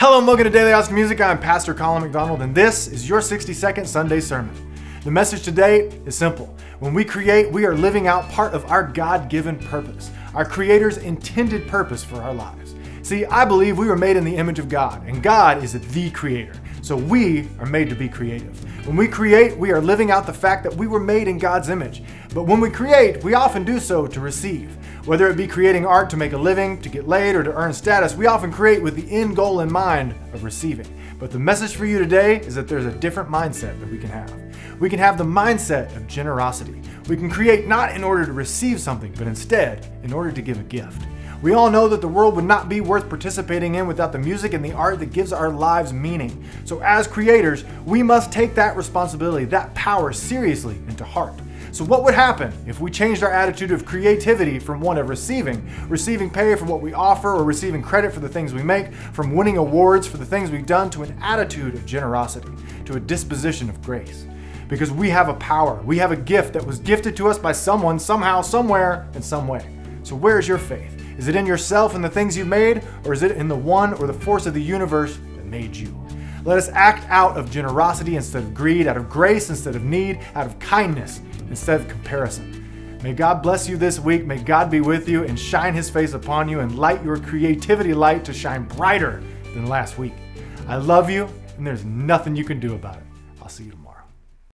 Hello and welcome to Daily Oscar Music. I'm Pastor Colin McDonald, and this is your 60-second Sunday sermon. The message today is simple. When we create, we are living out part of our God-given purpose, our Creator's intended purpose for our lives. See, I believe we were made in the image of God, and God is the Creator, so we are made to be creative. When we create, we are living out the fact that we were made in God's image. But when we create, we often do so to receive. Whether it be creating art to make a living, to get laid, or to earn status, we often create with the end goal in mind of receiving. But the message for you today is that there's a different mindset that we can have. We can have the mindset of generosity. We can create not in order to receive something, but instead in order to give a gift. We all know that the world would not be worth participating in without the music and the art that gives our lives meaning. So as creators, we must take that responsibility, that power seriously and to heart. So what would happen if we changed our attitude of creativity from one of receiving pay for what we offer or receiving credit for the things we make, from winning awards for the things we've done, to an attitude of generosity, to a disposition of grace? Because we have a power, we have a gift that was gifted to us by someone, somehow, somewhere, in some way. So where's your faith? Is it in yourself and the things you've made, or is it in the one or the force of the universe that made you? Let us act out of generosity instead of greed, out of grace instead of need, out of kindness instead of comparison. May God bless you this week. May God be with you and shine His face upon you and light your creativity light to shine brighter than last week. I love you, and there's nothing you can do about it. I'll see you tomorrow.